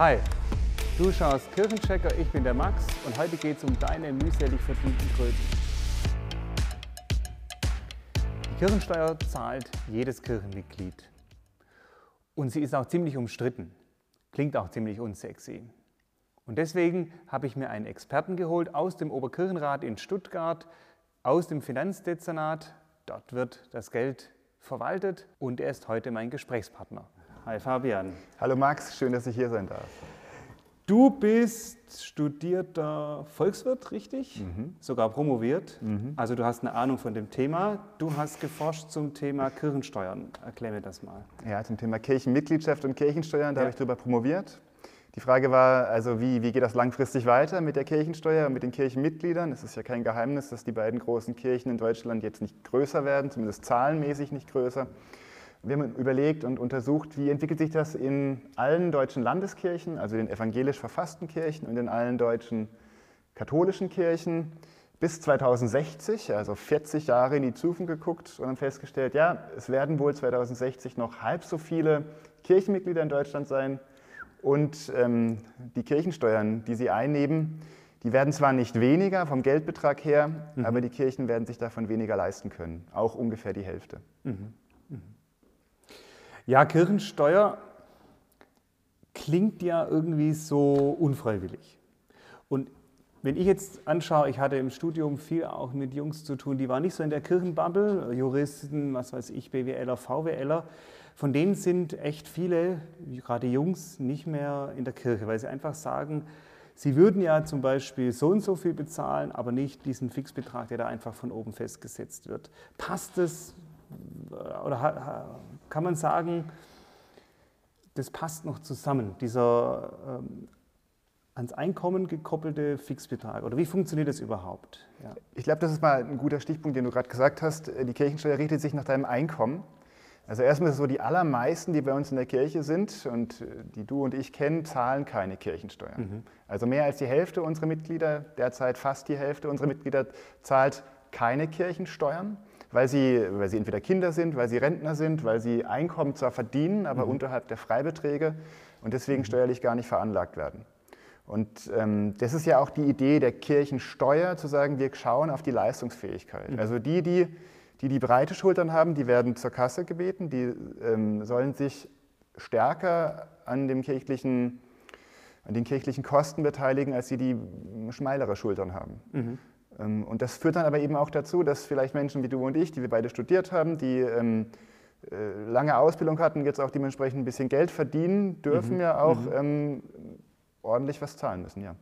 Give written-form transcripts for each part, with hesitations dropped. Hi, du schaust Kirchenchecker, ich bin der Max und heute geht es um deine mühselig verdienten Kröten. Die Kirchensteuer zahlt jedes Kirchenmitglied und sie ist auch ziemlich umstritten, klingt auch ziemlich unsexy. Und deswegen habe ich mir einen Experten geholt aus dem Oberkirchenrat in Stuttgart, aus dem Finanzdezernat, dort wird das Geld verwaltet und er ist heute mein Gesprächspartner. Hi Fabian. Hallo Max, schön, dass ich hier sein darf. Du bist studierter Volkswirt, richtig? Mhm. Sogar promoviert. Mhm. Also du hast eine Ahnung von dem Thema. Du hast geforscht zum Thema Kirchensteuern. Erklär mir das mal. Ja, zum Thema Kirchenmitgliedschaft und Kirchensteuern, da habe ich darüber promoviert. Die Frage war, also wie geht das langfristig weiter mit der Kirchensteuer und mit den Kirchenmitgliedern? Es ist ja kein Geheimnis, dass die beiden großen Kirchen in Deutschland jetzt nicht größer werden, zumindest zahlenmäßig nicht größer. Wir haben überlegt und untersucht, wie entwickelt sich das in allen deutschen Landeskirchen, also den evangelisch verfassten Kirchen und in allen deutschen katholischen Kirchen bis 2060, also 40 Jahre in die Zukunft geguckt und haben festgestellt, ja, es werden wohl 2060 noch halb so viele Kirchenmitglieder in Deutschland sein und die Kirchensteuern, die sie einnehmen, die werden zwar nicht weniger vom Geldbetrag her, aber die Kirchen werden sich davon weniger leisten können, auch ungefähr die Hälfte. Mhm. Ja, Kirchensteuer klingt ja irgendwie so unfreiwillig. Und wenn ich jetzt anschaue, ich hatte im Studium viel auch mit Jungs zu tun, die waren nicht so in der Kirchenbubble, Juristen, was weiß ich, BWLer, VWLer. Von denen sind echt viele, gerade Jungs, nicht mehr in der Kirche, weil sie einfach sagen, sie würden ja zum Beispiel so und so viel bezahlen, aber nicht diesen Fixbetrag, der da einfach von oben festgesetzt wird. Passt das? Oder kann man sagen, das passt noch zusammen, dieser ans Einkommen gekoppelte Fixbetrag? Oder wie funktioniert das überhaupt? Ja. Ich glaube, das ist mal ein guter Stichpunkt, den du gerade gesagt hast. Die Kirchensteuer richtet sich nach deinem Einkommen. Also erstmal ist es so, die allermeisten, die bei uns in der Kirche sind und die du und ich kennen, zahlen keine Kirchensteuer. Mhm. Also mehr als die Hälfte unserer Mitglieder, derzeit fast die Hälfte unserer Mitglieder, zahlt keine Kirchensteuern. Weil sie entweder Kinder sind, weil sie Rentner sind, weil sie Einkommen zwar verdienen, aber unterhalb der Freibeträge und deswegen steuerlich gar nicht veranlagt werden. Und das ist ja auch die Idee der Kirchensteuer, zu sagen, wir schauen auf die Leistungsfähigkeit. Mhm. Also die breite Schultern haben, die werden zur Kasse gebeten, die sollen sich stärker an den kirchlichen Kosten beteiligen, als die schmalere Schultern haben. Mhm. Und das führt dann aber eben auch dazu, dass vielleicht Menschen wie du und ich, die wir beide studiert haben, die lange Ausbildung hatten, jetzt auch dementsprechend ein bisschen Geld verdienen, dürfen ja auch ordentlich was zahlen müssen, ja.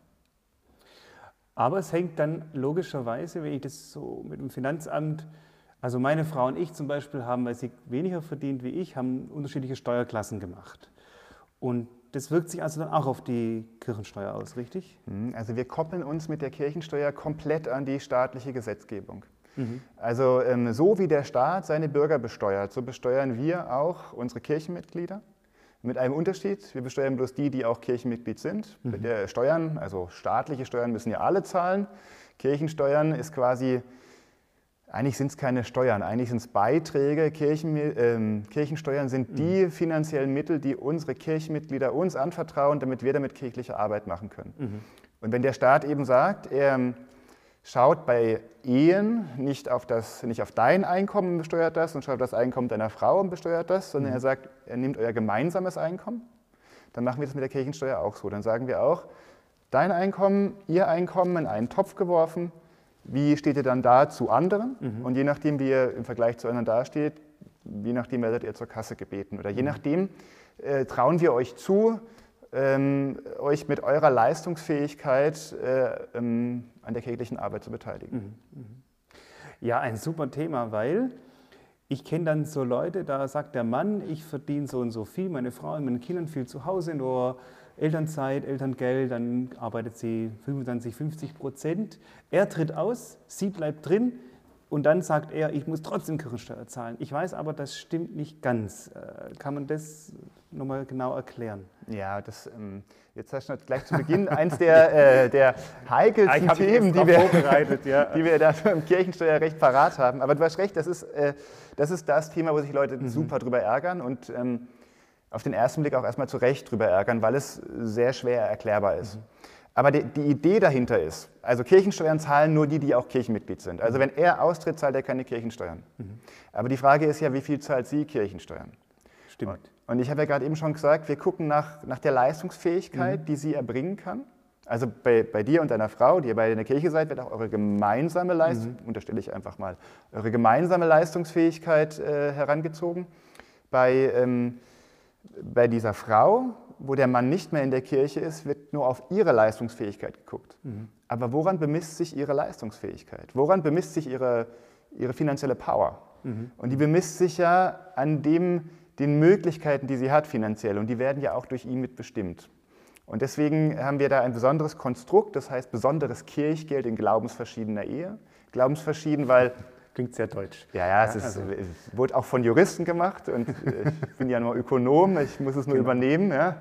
Aber es hängt dann logischerweise, wenn ich das so mit dem Finanzamt, also meine Frau und ich zum Beispiel haben, weil sie weniger verdient wie ich, haben unterschiedliche Steuerklassen gemacht. Und das wirkt sich also dann auch auf die Kirchensteuer aus, richtig? Also wir koppeln uns mit der Kirchensteuer komplett an die staatliche Gesetzgebung. Mhm. Also so wie der Staat seine Bürger besteuert, so besteuern wir auch unsere Kirchenmitglieder. Mit einem Unterschied, wir besteuern bloß die auch Kirchenmitglied sind. Mhm. Der Steuern, also staatliche Steuern müssen ja alle zahlen. Kirchensteuern ist quasi, eigentlich sind es keine Steuern, eigentlich sind es Beiträge. Kirchensteuern sind die finanziellen Mittel, die unsere Kirchenmitglieder uns anvertrauen, damit wir damit kirchliche Arbeit machen können. Mhm. Und wenn der Staat eben sagt, er schaut bei Ehen nicht auf dein Einkommen und besteuert das und schaut auf das Einkommen deiner Frau und besteuert das, sondern er sagt, er nimmt euer gemeinsames Einkommen, dann machen wir das mit der Kirchensteuer auch so. Dann sagen wir auch, dein Einkommen, ihr Einkommen in einen Topf geworfen, wie steht ihr dann da zu anderen? Mhm. Und je nachdem, wie ihr im Vergleich zu anderen dasteht, je nachdem werdet ihr zur Kasse gebeten. Oder je nachdem trauen wir euch zu, euch mit eurer Leistungsfähigkeit an der kirchlichen Arbeit zu beteiligen. Mhm. Mhm. Ja, ein super Thema, weil ich kenne dann so Leute, da sagt der Mann, ich verdiene so und so viel, meine Frau und meinen Kindern viel zu Hause, nur Elternzeit, Elterngeld, dann arbeitet sie 25, 50%. Er tritt aus, sie bleibt drin und dann sagt er, ich muss trotzdem Kirchensteuer zahlen. Ich weiß aber, das stimmt nicht ganz. Kann man das nochmal genau erklären? Ja, das, jetzt hast du gleich zu Beginn eins der heikelsten Themen, die wir da im Kirchensteuerrecht parat haben. Aber du hast recht, das ist das Thema, wo sich Leute super drüber ärgern und auf den ersten Blick auch erstmal zu Recht drüber ärgern, weil es sehr schwer erklärbar ist. Mhm. Aber die Idee dahinter ist, also Kirchensteuern zahlen nur die, die auch Kirchenmitglied sind. Also wenn er austritt, zahlt er keine Kirchensteuern. Mhm. Aber die Frage ist ja, wie viel zahlt sie Kirchensteuern? Stimmt. Und ich habe ja gerade eben schon gesagt, wir gucken nach der Leistungsfähigkeit, mhm, die sie erbringen kann. Also bei dir und deiner Frau, die ihr beide in der Kirche seid, wird auch eure gemeinsame Leistung, mhm, unterstelle ich einfach mal, eure gemeinsame Leistungsfähigkeit herangezogen. Bei dieser Frau, wo der Mann nicht mehr in der Kirche ist, wird nur auf ihre Leistungsfähigkeit geguckt. Mhm. Aber woran bemisst sich ihre Leistungsfähigkeit? Woran bemisst sich ihre finanzielle Power? Mhm. Und die bemisst sich ja an den Möglichkeiten, die sie hat finanziell. Und die werden ja auch durch ihn mitbestimmt. Und deswegen haben wir da ein besonderes Konstrukt, das heißt besonderes Kirchgeld in glaubensverschiedener Ehe. Glaubensverschieden, weil... Klingt sehr deutsch. Ja, es wurde auch von Juristen gemacht und ich bin ja nur Ökonom, ich muss es nur übernehmen. Ja.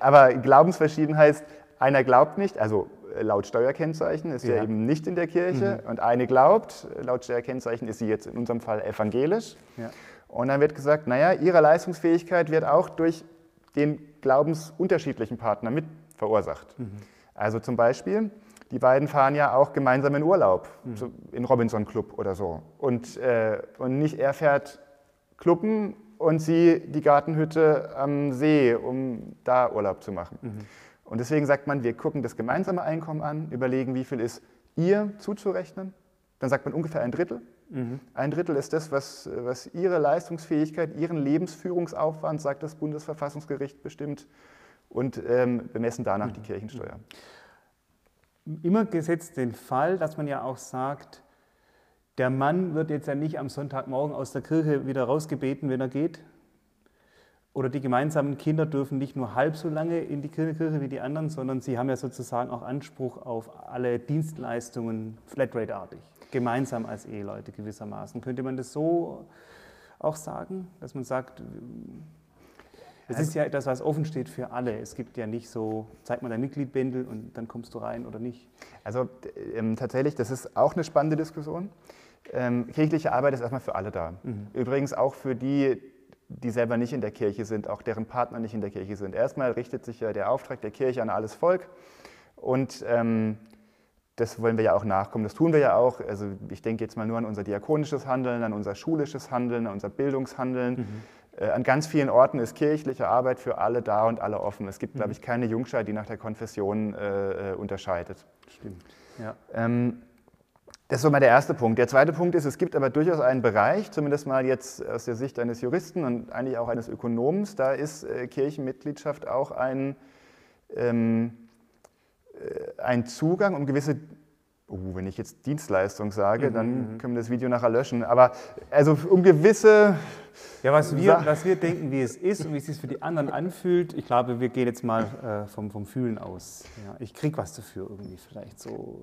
Aber glaubensverschieden heißt, einer glaubt nicht, also laut Steuerkennzeichen ist er eben nicht in der Kirche, mhm, und eine glaubt, laut Steuerkennzeichen ist sie jetzt in unserem Fall evangelisch. Ja. Und dann wird gesagt, naja, ihre Leistungsfähigkeit wird auch durch den glaubensunterschiedlichen Partner mit verursacht. Mhm. Also zum Beispiel... Die beiden fahren ja auch gemeinsam in Urlaub, mhm, so in Robinson-Club oder so. Und nicht er fährt Clubben und sie die Gartenhütte am See, um da Urlaub zu machen. Mhm. Und deswegen sagt man, wir gucken das gemeinsame Einkommen an, überlegen, wie viel ist ihr zuzurechnen. Dann sagt man ungefähr ein Drittel. Mhm. Ein Drittel ist das, was ihre Leistungsfähigkeit, ihren Lebensführungsaufwand, sagt das Bundesverfassungsgericht, bestimmt. Und bemessen danach, mhm, die Kirchensteuer. Immer gesetzt den Fall, dass man ja auch sagt, der Mann wird jetzt ja nicht am Sonntagmorgen aus der Kirche wieder rausgebeten, wenn er geht. Oder die gemeinsamen Kinder dürfen nicht nur halb so lange in die Kirche wie die anderen, sondern sie haben ja sozusagen auch Anspruch auf alle Dienstleistungen flatrate-artig, gemeinsam als Eheleute gewissermaßen. Könnte man das so auch sagen, dass man sagt... Es ist ja etwas, was offen steht für alle. Es gibt ja nicht so, zeig mal dein Mitgliedbändel und dann kommst du rein oder nicht. Also tatsächlich, das ist auch eine spannende Diskussion. Kirchliche Arbeit ist erstmal für alle da. Mhm. Übrigens auch für die, die selber nicht in der Kirche sind, auch deren Partner nicht in der Kirche sind. Erstmal richtet sich ja der Auftrag der Kirche an alles Volk. Und das wollen wir ja auch nachkommen, das tun wir ja auch. Also ich denke jetzt mal nur an unser diakonisches Handeln, an unser schulisches Handeln, an unser Bildungshandeln. Mhm. An ganz vielen Orten ist kirchliche Arbeit für alle da und alle offen. Es gibt, glaube ich, keine Jungschar, die nach der Konfession unterscheidet. Stimmt, ja. Das ist so mal der erste Punkt. Der zweite Punkt ist, es gibt aber durchaus einen Bereich, zumindest mal jetzt aus der Sicht eines Juristen und eigentlich auch eines Ökonoms, da ist Kirchenmitgliedschaft auch ein Zugang, um gewisse... wenn ich jetzt Dienstleistung sage, dann können wir das Video nachher löschen. Aber also um gewisse... Ja, was wir denken, wie es ist und wie es sich für die anderen anfühlt, ich glaube, wir gehen jetzt mal vom Fühlen aus. Ja, ich kriege was dafür irgendwie vielleicht so.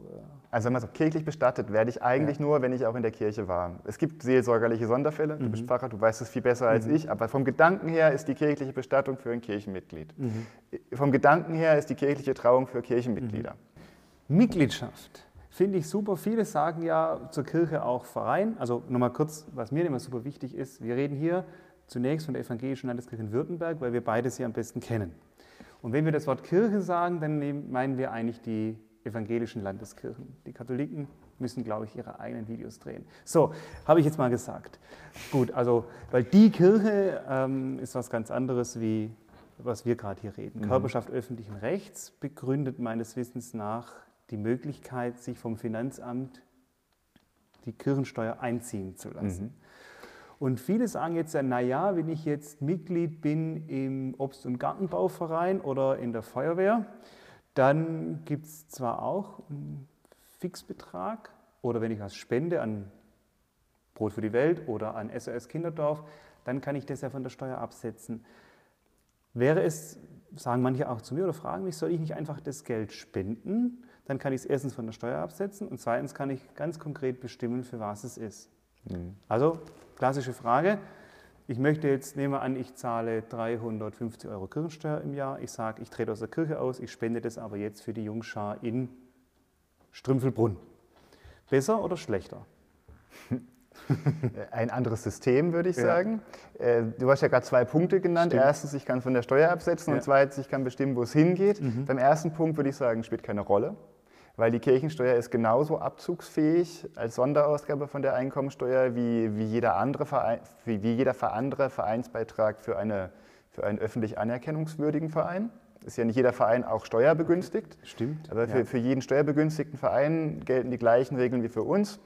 Also wenn man so kirchlich bestattet, werde ich eigentlich nur, wenn ich auch in der Kirche war. Es gibt seelsorgerliche Sonderfälle, du bist Pfarrer, du weißt es viel besser als ich, aber vom Gedanken her ist die kirchliche Bestattung für ein Kirchenmitglied. Mhm. Vom Gedanken her ist die kirchliche Trauung für Kirchenmitglieder. Mhm. Mitgliedschaft. Finde ich super. Viele sagen ja zur Kirche auch Verein. Also nochmal kurz, was mir immer super wichtig ist. Wir reden hier zunächst von der Evangelischen Landeskirche in Württemberg, weil wir beide sie am besten kennen. Und wenn wir das Wort Kirche sagen, dann meinen wir eigentlich die evangelischen Landeskirchen. Die Katholiken müssen, glaube ich, ihre eigenen Videos drehen. So, habe ich jetzt mal gesagt. Gut, also, weil die Kirche ist was ganz anderes, wie was wir gerade hier reden. Mhm. Körperschaft öffentlichen Rechts begründet meines Wissens nach die Möglichkeit, sich vom Finanzamt die Kirchensteuer einziehen zu lassen. Mhm. Und viele sagen jetzt, naja, wenn ich jetzt Mitglied bin im Obst- und Gartenbauverein oder in der Feuerwehr, dann gibt es zwar auch einen Fixbetrag, oder wenn ich was spende an Brot für die Welt oder an SOS Kinderdorf, dann kann ich das ja von der Steuer absetzen. Wäre es, sagen manche auch zu mir oder fragen mich, soll ich nicht einfach das Geld spenden? Dann kann ich es erstens von der Steuer absetzen und zweitens kann ich ganz konkret bestimmen, für was es ist. Mhm. Also, klassische Frage, ich möchte jetzt, nehmen wir an, ich zahle 350 Euro Kirchensteuer im Jahr, ich sage, ich trete aus der Kirche aus, ich spende das aber jetzt für die Jungschar in Strümpfelbrunn. Besser oder schlechter? Ein anderes System, würde ich sagen. Du hast ja gerade zwei Punkte genannt. Stimmt. Erstens, ich kann von der Steuer absetzen und zweitens, ich kann bestimmen, wo es hingeht. Mhm. Beim ersten Punkt würde ich sagen, spielt keine Rolle, weil die Kirchensteuer ist genauso abzugsfähig als Sonderausgabe von der Einkommensteuer wie jeder andere Vereinsbeitrag für einen öffentlich anerkennungswürdigen Verein. Ist ja nicht jeder Verein auch steuerbegünstigt. Stimmt. Aber für jeden steuerbegünstigten Verein gelten die gleichen Regeln wie für uns.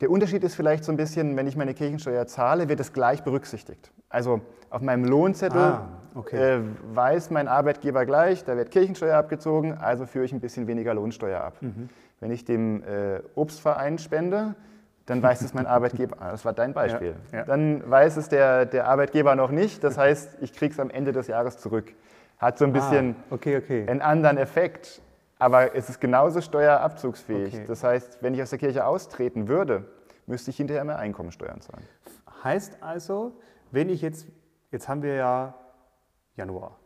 Der Unterschied ist vielleicht so ein bisschen, wenn ich meine Kirchensteuer zahle, wird es gleich berücksichtigt. Also auf meinem Lohnzettel weiß mein Arbeitgeber gleich, da wird Kirchensteuer abgezogen, also führe ich ein bisschen weniger Lohnsteuer ab. Mhm. Wenn ich dem Obstverein spende, dann weiß es mein Arbeitgeber, das war dein Beispiel, dann weiß es der Arbeitgeber noch nicht, das heißt, ich kriege es am Ende des Jahres zurück. Hat so ein bisschen einen anderen Effekt. Aber es ist genauso steuerabzugsfähig. Okay. Das heißt, wenn ich aus der Kirche austreten würde, müsste ich hinterher mehr Einkommensteuern zahlen. Heißt also, wenn ich jetzt haben wir ja Januar,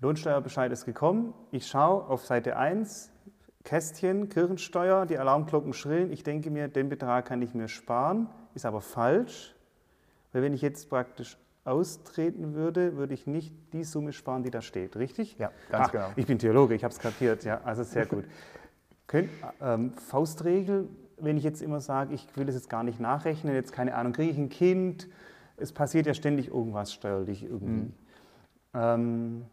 Lohnsteuerbescheid ist gekommen, ich schaue auf Seite 1, Kästchen, Kirchensteuer, die Alarmglocken schrillen, ich denke mir, den Betrag kann ich mir sparen, ist aber falsch, weil wenn ich jetzt praktisch austreten würde, würde ich nicht die Summe sparen, die da steht, richtig? Ja, ganz genau. Ich bin Theologe, ich habe es kapiert, ja, also sehr gut. Faustregel, wenn ich jetzt immer sage, ich will das jetzt gar nicht nachrechnen, jetzt keine Ahnung, kriege ich ein Kind, es passiert ja ständig irgendwas steuerlich irgendwie. Mhm.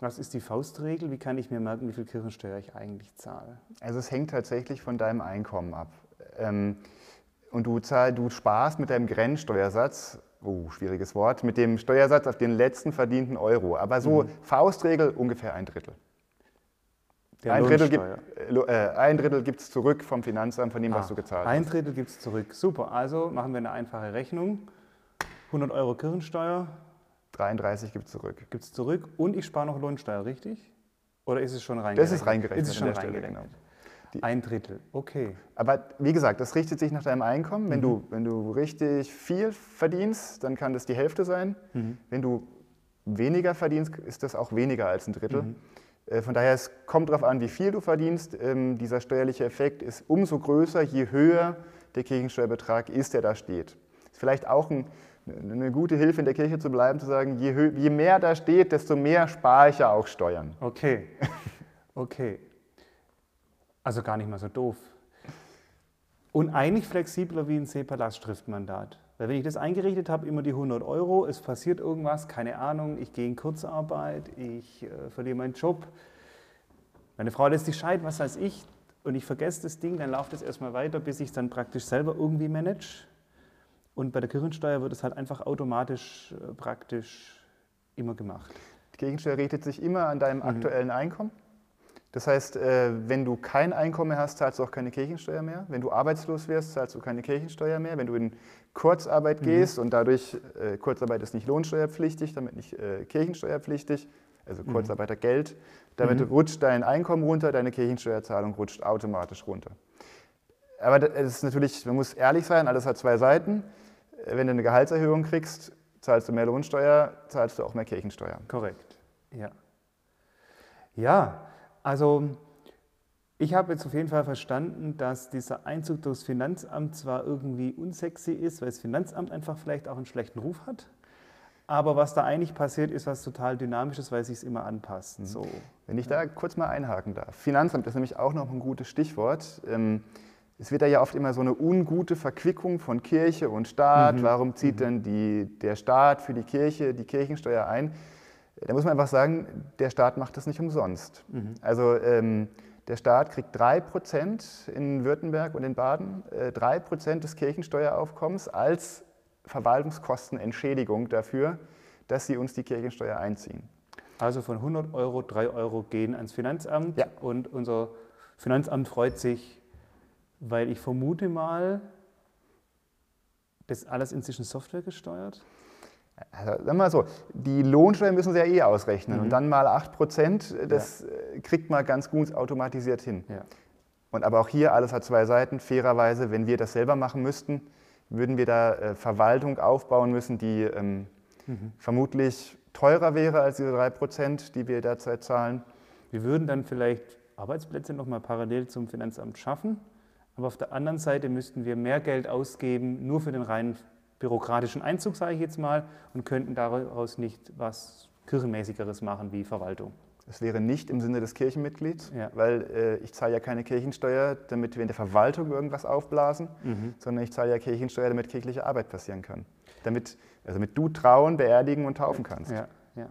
Was ist die Faustregel? Wie kann ich mir merken, wie viel Kirchensteuer ich eigentlich zahle? Also es hängt tatsächlich von deinem Einkommen ab. Und du sparst mit deinem Grenzsteuersatz, schwieriges Wort, mit dem Steuersatz auf den letzten verdienten Euro. Aber so Faustregel ungefähr ein Drittel. Ein Drittel gibt es zurück vom Finanzamt, von dem, was du gezahlt hast. Ein Drittel gibt es zurück, super. Also machen wir eine einfache Rechnung. 100 Euro Kirchensteuer. 33 gibt es zurück. Gibt es zurück und ich spare noch Lohnsteuer, richtig? Oder ist es schon reingerechnet? Das ist reingerechnet. Ist es schon reingerechnet. Genau. Ein Drittel, okay. Aber wie gesagt, das richtet sich nach deinem Einkommen. Wenn, wenn du richtig viel verdienst, dann kann das die Hälfte sein. Mhm. Wenn du weniger verdienst, ist das auch weniger als ein Drittel. Mhm. Von daher, es kommt darauf an, wie viel du verdienst. Dieser steuerliche Effekt ist umso größer, je höher der Kirchensteuerbetrag ist, der da steht. Ist vielleicht auch eine gute Hilfe, in der Kirche zu bleiben, zu sagen, je mehr da steht, desto mehr spare ich ja auch Steuern. Okay, okay. Also gar nicht mal so doof. Und eigentlich flexibler wie ein C-Palast-Schriftmandat. Weil wenn ich das eingerichtet habe, immer die 100 Euro, es passiert irgendwas, keine Ahnung, ich gehe in Kurzarbeit, ich verliere meinen Job, meine Frau lässt sich scheiden, was weiß ich, und ich vergesse das Ding, dann läuft es erstmal weiter, bis ich es dann praktisch selber irgendwie manage. Und bei der Kirchensteuer wird es halt einfach automatisch praktisch immer gemacht. Die Kirchensteuer richtet sich immer an deinem aktuellen Einkommen. Das heißt, wenn du kein Einkommen mehr hast, zahlst du auch keine Kirchensteuer mehr. Wenn du arbeitslos wirst, zahlst du keine Kirchensteuer mehr. Wenn du in Kurzarbeit gehst und dadurch, Kurzarbeit ist nicht lohnsteuerpflichtig, damit nicht kirchensteuerpflichtig, also Kurzarbeitergeld, damit rutscht dein Einkommen runter, deine Kirchensteuerzahlung rutscht automatisch runter. Aber das ist natürlich, man muss ehrlich sein, alles hat zwei Seiten. Wenn du eine Gehaltserhöhung kriegst, zahlst du mehr Lohnsteuer, zahlst du auch mehr Kirchensteuer. Korrekt, ja. Ja. Also, ich habe jetzt auf jeden Fall verstanden, dass dieser Einzug durchs Finanzamt zwar irgendwie unsexy ist, weil das Finanzamt einfach vielleicht auch einen schlechten Ruf hat, aber was da eigentlich passiert, ist was total Dynamisches, weil es sich immer anpasst. So. Wenn ich da kurz mal einhaken darf. Finanzamt ist nämlich auch noch ein gutes Stichwort. Es wird da ja oft immer so eine ungute Verquickung von Kirche und Staat. Warum zieht denn der Staat für die Kirche die Kirchensteuer ein? Da muss man einfach sagen, der Staat macht das nicht umsonst. Also der Staat kriegt 3% in Württemberg und in Baden, 3% des Kirchensteueraufkommens als Verwaltungskostenentschädigung dafür, dass sie uns die Kirchensteuer einziehen. Also von 100 Euro, 3 Euro gehen ans Finanzamt und unser Finanzamt freut sich, weil ich vermute mal, das alles inzwischen Software gesteuert. Also, sagen wir mal so, die Lohnsteuer müssen Sie ja eh ausrechnen und dann mal 8%, das kriegt man ganz gut automatisiert hin. Ja. Und aber auch hier, alles hat zwei Seiten, fairerweise, wenn wir das selber machen müssten, würden wir da Verwaltung aufbauen müssen, die vermutlich teurer wäre als diese 3%, die wir derzeit zahlen. Wir würden dann vielleicht Arbeitsplätze nochmal parallel zum Finanzamt schaffen, Aber auf der anderen Seite müssten wir mehr Geld ausgeben, nur für den reinen bürokratischen Einzug, sage ich jetzt mal, und könnten daraus nicht was Kirchenmäßigeres machen wie Verwaltung. Es wäre nicht im Sinne des Kirchenmitglieds, ja, weil ich zahle ja keine Kirchensteuer, damit wir in der Verwaltung irgendwas aufblasen, sondern ich zahle ja Kirchensteuer, damit kirchliche Arbeit passieren kann. Damit du trauen, beerdigen und taufen kannst. Ja, ja.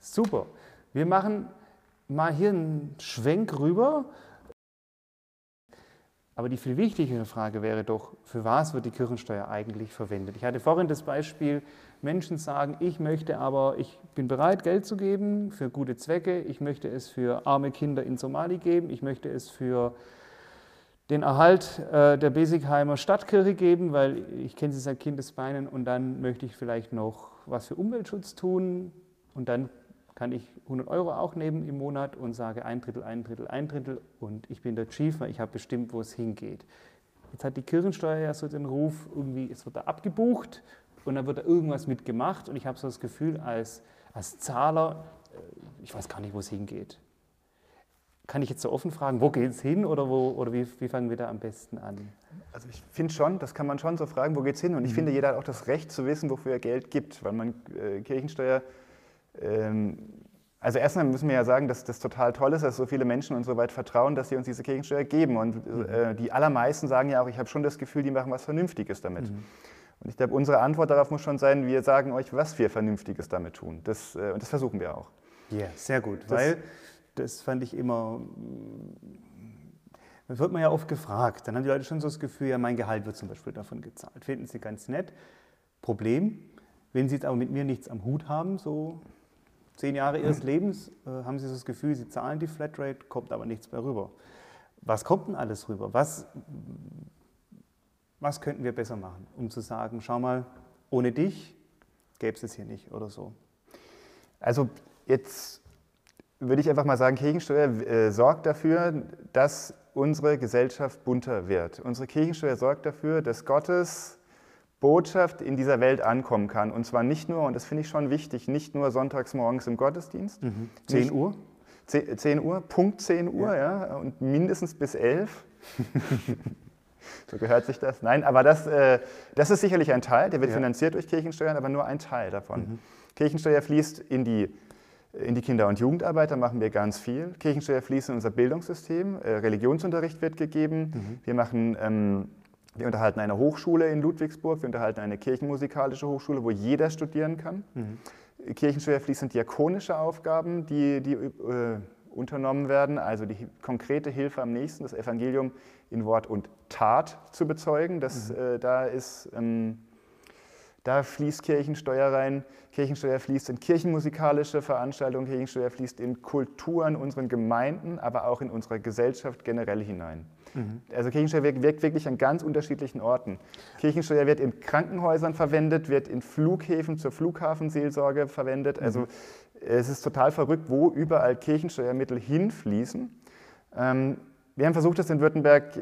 Super. Wir machen mal hier einen Schwenk rüber. Aber die viel wichtigere Frage wäre doch, für was wird die Kirchensteuer eigentlich verwendet? Ich hatte vorhin das Beispiel, Menschen sagen, ich möchte aber, ich bin bereit, Geld zu geben für gute Zwecke, ich möchte es für arme Kinder in Somali geben, ich möchte es für den Erhalt der Besigheimer Stadtkirche geben, weil ich kenne sie seit Kindesbeinen, und dann möchte ich vielleicht noch was für Umweltschutz tun, und dann kann ich 100 € auch nehmen im Monat und sage ein Drittel, ein Drittel, ein Drittel, und ich bin der Chief, weil ich habe bestimmt, wo es hingeht. Jetzt hat die Kirchensteuer ja so den Ruf, irgendwie, es wird da abgebucht und dann wird da irgendwas mitgemacht, und ich habe so das Gefühl als Zahler, ich weiß gar nicht, wo es hingeht. Kann ich jetzt so offen fragen, wo geht es hin, oder wie fangen wir da am besten an? Also ich finde schon, das kann man schon so fragen, wo geht es hin, und ich finde, jeder hat auch das Recht zu wissen, wofür er Geld gibt, weil man Kirchensteuer... Also erstmal müssen wir ja sagen, dass das total toll ist, dass so viele Menschen uns so weit vertrauen, dass sie uns diese Kirchensteuer geben. Und die allermeisten sagen ja auch, ich habe schon das Gefühl, die machen was Vernünftiges damit. Und ich glaube, unsere Antwort darauf muss schon sein, wir sagen euch, was wir Vernünftiges damit tun. Und das versuchen wir auch. Ja, sehr gut, weil das fand ich immer... Das wird man ja oft gefragt. Dann haben die Leute schon so das Gefühl, ja, mein Gehalt wird zum Beispiel davon gezahlt. Finden sie ganz nett. Problem, wenn sie jetzt aber mit mir nichts am Hut haben, so... 10 Jahre ihres Lebens haben sie so das Gefühl, sie zahlen die Flatrate, kommt aber nichts mehr rüber. Was kommt denn alles rüber? Was könnten wir besser machen, um zu sagen, schau mal, ohne dich gäbe es hier nicht oder so? Also jetzt würde ich einfach mal sagen, Kirchensteuer sorgt dafür, dass unsere Gesellschaft bunter wird. Unsere Kirchensteuer sorgt dafür, dass Gottes Botschaft in dieser Welt ankommen kann. Und zwar nicht nur, und das finde ich schon wichtig, nicht nur sonntags morgens im Gottesdienst. 10 Uhr? 10 Uhr, Punkt 10 Uhr, ja, ja, und mindestens bis 11. So gehört sich das. Nein, aber das ist sicherlich ein Teil, der wird finanziert durch Kirchensteuern, aber nur ein Teil davon. Kirchensteuer fließt in die Kinder- und Jugendarbeit, da machen wir ganz viel. Kirchensteuer fließt in unser Bildungssystem, Religionsunterricht wird gegeben, wir unterhalten eine Hochschule in Ludwigsburg, wir unterhalten eine kirchenmusikalische Hochschule, wo jeder studieren kann. Kirchensteuer fließt in diakonische Aufgaben, die unternommen werden, also die konkrete Hilfe am Nächsten, das Evangelium in Wort und Tat zu bezeugen. Da fließt Kirchensteuer rein. Kirchensteuer fließt in kirchenmusikalische Veranstaltungen, Kirchensteuer fließt in Kultur in unseren Gemeinden, aber auch in unserer Gesellschaft generell hinein. Also Kirchensteuer wirkt wirklich an ganz unterschiedlichen Orten. Kirchensteuer wird in Krankenhäusern verwendet, wird in Flughäfen zur Flughafenseelsorge verwendet. Also es ist total verrückt, wo überall Kirchensteuermittel hinfließen. Wir haben versucht, das in Württemberg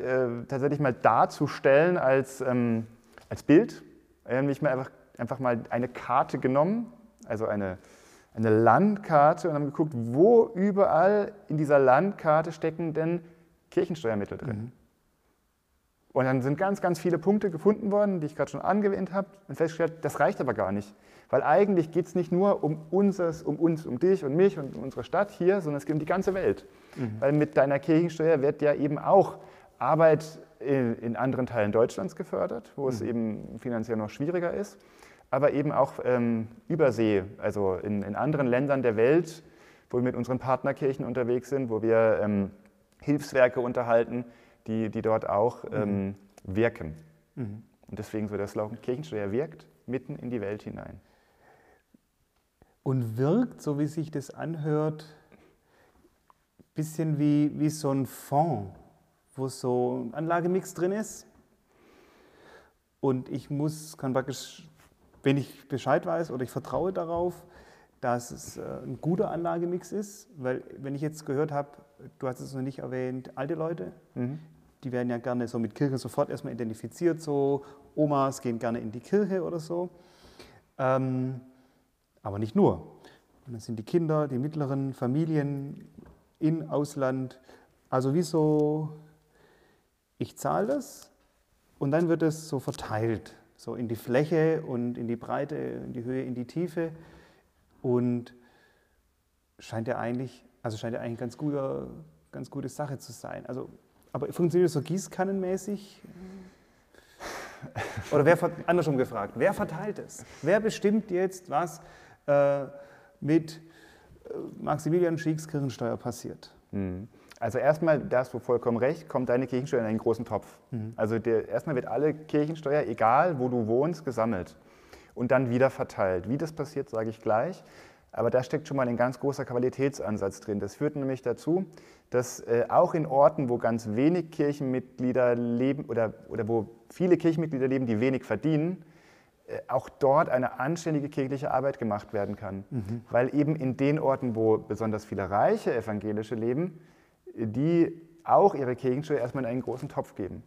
tatsächlich mal darzustellen als Bild. Wir haben nämlich mal einfach mal eine Karte genommen, also eine Landkarte, und haben geguckt, wo überall in dieser Landkarte stecken denn Kirchensteuermittel drin. Und dann sind ganz, ganz viele Punkte gefunden worden, die ich gerade schon angewähnt habe, und festgestellt, das reicht aber gar nicht. Weil eigentlich geht es nicht nur um dich und mich und unsere Stadt hier, sondern es geht um die ganze Welt. Weil mit deiner Kirchensteuer wird ja eben auch Arbeit in anderen Teilen Deutschlands gefördert, wo es eben finanziell noch schwieriger ist, aber eben auch Übersee, also in anderen Ländern der Welt, wo wir mit unseren Partnerkirchen unterwegs sind, wo wir Hilfswerke unterhalten, die dort auch wirken. Und deswegen so der Slogan, Kirchensteuer wirkt mitten in die Welt hinein. Und wirkt, so wie sich das anhört, ein bisschen wie so ein Fonds, wo so ein Anlagemix drin ist. Und ich kann praktisch, wenn ich Bescheid weiß oder ich vertraue darauf, dass es ein guter Anlagemix ist, weil wenn ich jetzt gehört habe, du hast es noch nicht erwähnt, alte Leute, die werden ja gerne so mit Kirchen sofort erstmal identifiziert, so Omas gehen gerne in die Kirche oder so, aber nicht nur. Und das sind die Kinder, die mittleren Familien in Ausland, also wie so ich zahle das und dann wird es so verteilt, so in die Fläche und in die Breite, in die Höhe, in die Tiefe und scheint ja eigentlich ganz gute Sache zu sein. Also, aber funktioniert das so gießkannenmäßig? Oder andersrum gefragt, wer verteilt es? Wer bestimmt jetzt, was mit Maximilian Schieks Kirchensteuer passiert? Also erstmal, da hast du vollkommen recht, kommt deine Kirchensteuer in einen großen Topf. Also erstmal wird alle Kirchensteuer, egal wo du wohnst, gesammelt und dann wieder verteilt. Wie das passiert, sage ich gleich. Aber da steckt schon mal ein ganz großer Qualitätsansatz drin. Das führt nämlich dazu, dass auch in Orten, wo ganz wenig Kirchenmitglieder leben oder wo viele Kirchenmitglieder leben, die wenig verdienen, auch dort eine anständige kirchliche Arbeit gemacht werden kann. Weil eben in den Orten, wo besonders viele reiche Evangelische leben, die auch ihre Kirchensteuer erstmal in einen großen Topf geben.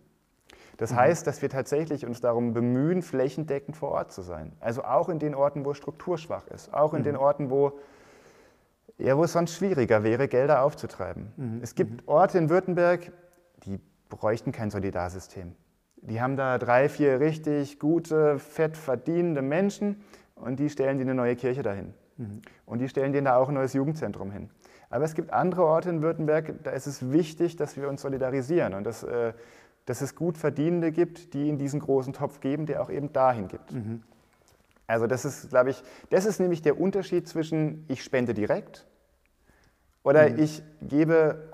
Das heißt, dass wir tatsächlich uns darum bemühen, flächendeckend vor Ort zu sein. Also auch in den Orten, wo strukturschwach ist. Auch in den Orten, wo es sonst schwieriger wäre, Gelder aufzutreiben. Es gibt Orte in Württemberg, die bräuchten kein Solidarsystem. Die haben da 3, 4 richtig gute, fett verdienende Menschen und die stellen dir eine neue Kirche dahin. Und die stellen denen da auch ein neues Jugendzentrum hin. Aber es gibt andere Orte in Württemberg, da ist es wichtig, dass wir uns solidarisieren und dass es gut Verdienende gibt, die in diesen großen Topf geben, der auch eben dahin gibt. Also das ist, glaube ich, das ist nämlich der Unterschied zwischen ich spende direkt oder ich gebe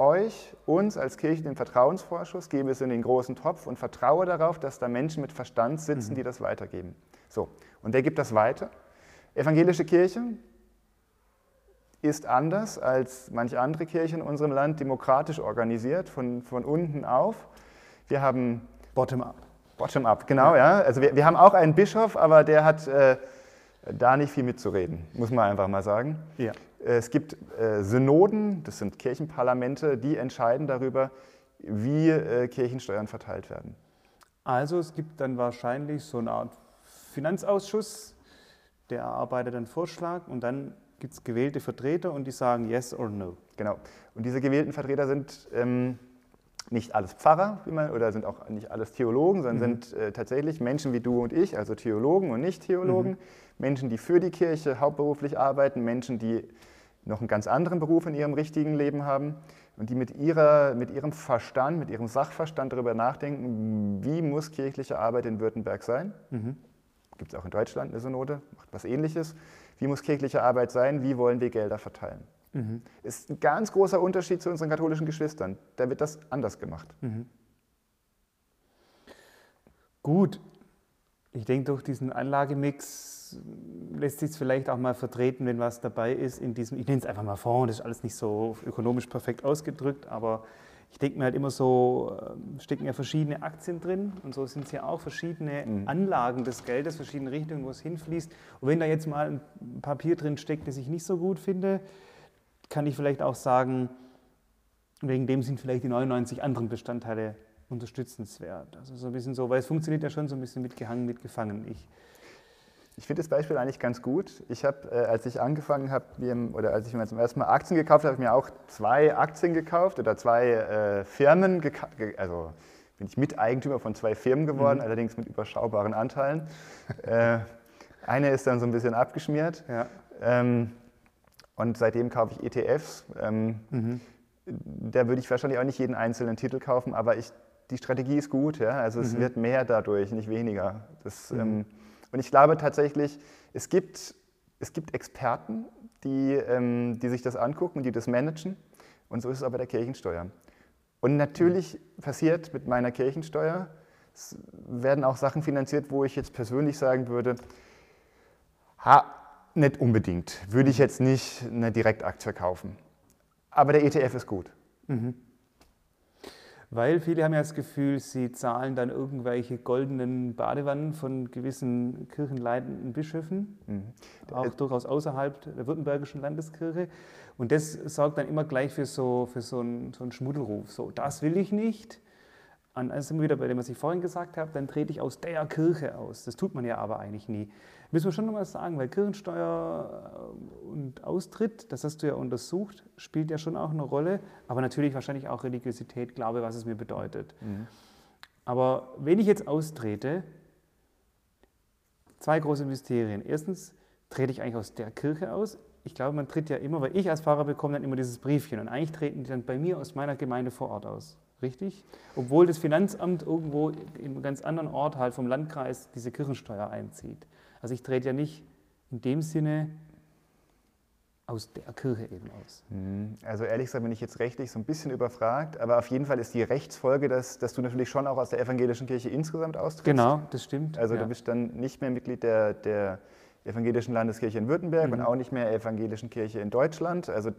uns als Kirche den Vertrauensvorschuss, gebe es in den großen Topf und vertraue darauf, dass da Menschen mit Verstand sitzen, die das weitergeben. So, und wer gibt das weiter? Evangelische Kirche ist anders als manche andere Kirche in unserem Land demokratisch organisiert, von unten auf. Wir haben Bottom-up. Bottom-up, genau, ja. Also wir haben auch einen Bischof, aber der hat da nicht viel mitzureden, muss man einfach mal sagen. Ja. Es gibt Synoden, das sind Kirchenparlamente, die entscheiden darüber, wie Kirchensteuern verteilt werden. Also es gibt dann wahrscheinlich so eine Art Finanzausschuss, der erarbeitet einen Vorschlag und dann gibt es gewählte Vertreter und die sagen yes or no. Genau. Und diese gewählten Vertreter sind nicht alles Pfarrer oder sind auch nicht alles Theologen, sondern sind tatsächlich Menschen wie du und ich, also Theologen und Nicht-Theologen, Menschen, die für die Kirche hauptberuflich arbeiten, Menschen, die noch einen ganz anderen Beruf in ihrem richtigen Leben haben und die mit ihrem Verstand, mit ihrem Sachverstand darüber nachdenken, wie muss kirchliche Arbeit in Württemberg sein? Gibt es auch in Deutschland eine Synode, macht was Ähnliches. Wie muss kirchliche Arbeit sein? Wie wollen wir Gelder verteilen? Ist ein ganz großer Unterschied zu unseren katholischen Geschwistern. Da wird das anders gemacht. Gut. Ich denke, durch diesen Anlagemix lässt sich es vielleicht auch mal vertreten, wenn was dabei ist in diesem, ich nenne es einfach mal Fonds, das ist alles nicht so ökonomisch perfekt ausgedrückt, aber ich denke mir halt immer so, stecken ja verschiedene Aktien drin und so sind es ja auch verschiedene Anlagen des Geldes, verschiedene Richtungen, wo es hinfließt. Und wenn da jetzt mal ein Papier drin steckt, das ich nicht so gut finde, kann ich vielleicht auch sagen, wegen dem sind vielleicht die 99 anderen Bestandteile unterstützenswert. Also so ein bisschen so, weil es funktioniert ja schon so ein bisschen mitgehangen, mitgefangen. Ich finde das Beispiel eigentlich ganz gut. Ich habe, als ich angefangen habe, als ich mir zum ersten Mal Aktien gekauft habe, habe ich mir auch 2 Aktien gekauft oder 2 Firmen gekauft. Also bin ich Miteigentümer von 2 Firmen geworden, allerdings mit überschaubaren Anteilen. Eine ist dann so ein bisschen abgeschmiert. Ja. Und seitdem kaufe ich ETFs. Da würde ich wahrscheinlich auch nicht jeden einzelnen Titel kaufen, aber die Strategie ist gut. Ja? Also es wird mehr dadurch, nicht weniger. Und ich glaube tatsächlich, es gibt Experten, die sich das angucken, die das managen. Und so ist es aber bei der Kirchensteuer. Und natürlich passiert mit meiner Kirchensteuer, es werden auch Sachen finanziert, wo ich jetzt persönlich sagen würde, nicht unbedingt. Würde ich jetzt nicht eine Direktaktie kaufen. Aber der ETF ist gut. Weil viele haben ja das Gefühl, sie zahlen dann irgendwelche goldenen Badewannen von gewissen kirchenleitenden Bischöfen, auch durchaus außerhalb der württembergischen Landeskirche. Und das sorgt dann immer gleich für so einen Schmuddelruf. So, das will ich nicht. Und dann sind wir wieder bei dem, was ich vorhin gesagt habe, dann trete ich aus der Kirche aus. Das tut man ja aber eigentlich nie. Müssen wir schon nochmal sagen, weil Kirchensteuer und Austritt, das hast du ja untersucht, spielt ja schon auch eine Rolle, aber natürlich wahrscheinlich auch Religiosität, Glaube, was es mir bedeutet. Aber wenn ich jetzt austrete, zwei große Mysterien. Erstens, trete ich eigentlich aus der Kirche aus? Ich glaube, man tritt ja immer, weil ich als Pfarrer bekomme dann immer dieses Briefchen. Und eigentlich treten die dann bei mir aus meiner Gemeinde vor Ort aus. Richtig? Obwohl das Finanzamt irgendwo in einem ganz anderen Ort halt vom Landkreis diese Kirchensteuer einzieht. Also ich trete ja nicht in dem Sinne aus der Kirche eben aus. Also ehrlich gesagt bin ich jetzt rechtlich so ein bisschen überfragt, aber auf jeden Fall ist die Rechtsfolge, dass du natürlich schon auch aus der evangelischen Kirche insgesamt austrittst. Genau, das stimmt. Also ja. Du bist dann nicht mehr Mitglied der Evangelischen Landeskirche in Württemberg und auch nicht mehr der Evangelischen Kirche in Deutschland. Also,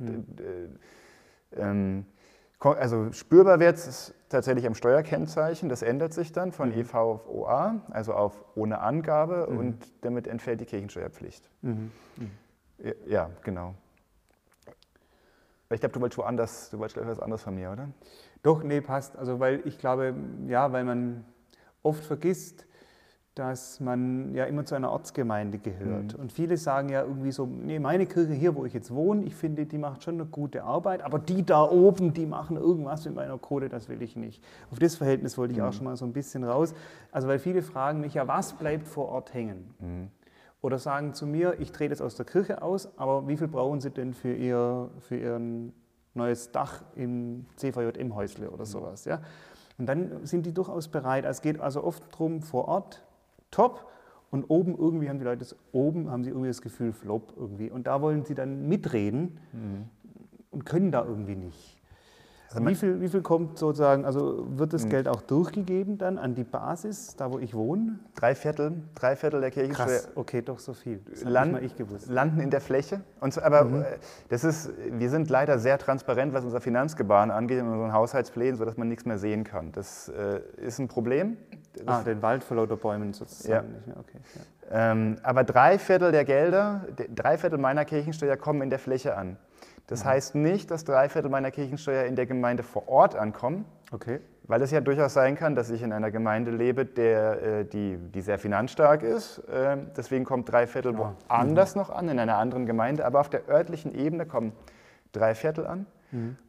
also spürbar wird es tatsächlich am Steuerkennzeichen, das ändert sich dann von EV auf OA, also auf ohne Angabe und damit entfällt die Kirchensteuerpflicht. Ja, genau. Ich glaube, du wolltest etwas anderes von mir, oder? Doch, nee, passt. Also weil ich glaube, ja, weil man oft vergisst, dass man ja immer zu einer Ortsgemeinde gehört. Und viele sagen ja irgendwie so, nee, meine Kirche hier, wo ich jetzt wohne, ich finde, die macht schon eine gute Arbeit, aber die da oben, die machen irgendwas mit meiner Kohle, das will ich nicht. Auf das Verhältnis wollte ich auch schon mal so ein bisschen raus. Also weil viele fragen mich ja, was bleibt vor Ort hängen? Oder sagen zu mir, ich trete jetzt aus der Kirche aus, aber wie viel brauchen Sie denn für Ihr neues Dach im CVJM-Häusle oder sowas? Ja? Und dann sind die durchaus bereit. Es geht also oft darum, vor Ort top. Und oben irgendwie haben die Leute das Gefühl, flop irgendwie. Und da wollen sie dann mitreden und können da irgendwie nicht. Also wie viel kommt sozusagen, also wird das Geld auch durchgegeben dann an die Basis, da wo ich wohne? Drei Viertel der Kirchensteuer. Krass, okay, doch so viel. Das habe ich gewusst. Landen in der Fläche. Und so, aber wir sind leider sehr transparent, was unser Finanzgebaren angeht, in unseren Haushaltsplänen, sodass man nichts mehr sehen kann. Das ist ein Problem. Den Wald vor lauter Bäumen sozusagen nicht mehr. Okay, ja. Aber 3 Viertel der Gelder, 3 Viertel meiner Kirchensteuer kommen in der Fläche an. Das heißt nicht, dass 3 Viertel meiner Kirchensteuer in der Gemeinde vor Ort ankommen, weil es ja durchaus sein kann, dass ich in einer Gemeinde lebe, die sehr finanzstark ist. Deswegen kommt 3 Viertel woanders noch an, in einer anderen Gemeinde. Aber auf der örtlichen Ebene kommen 3 Viertel an.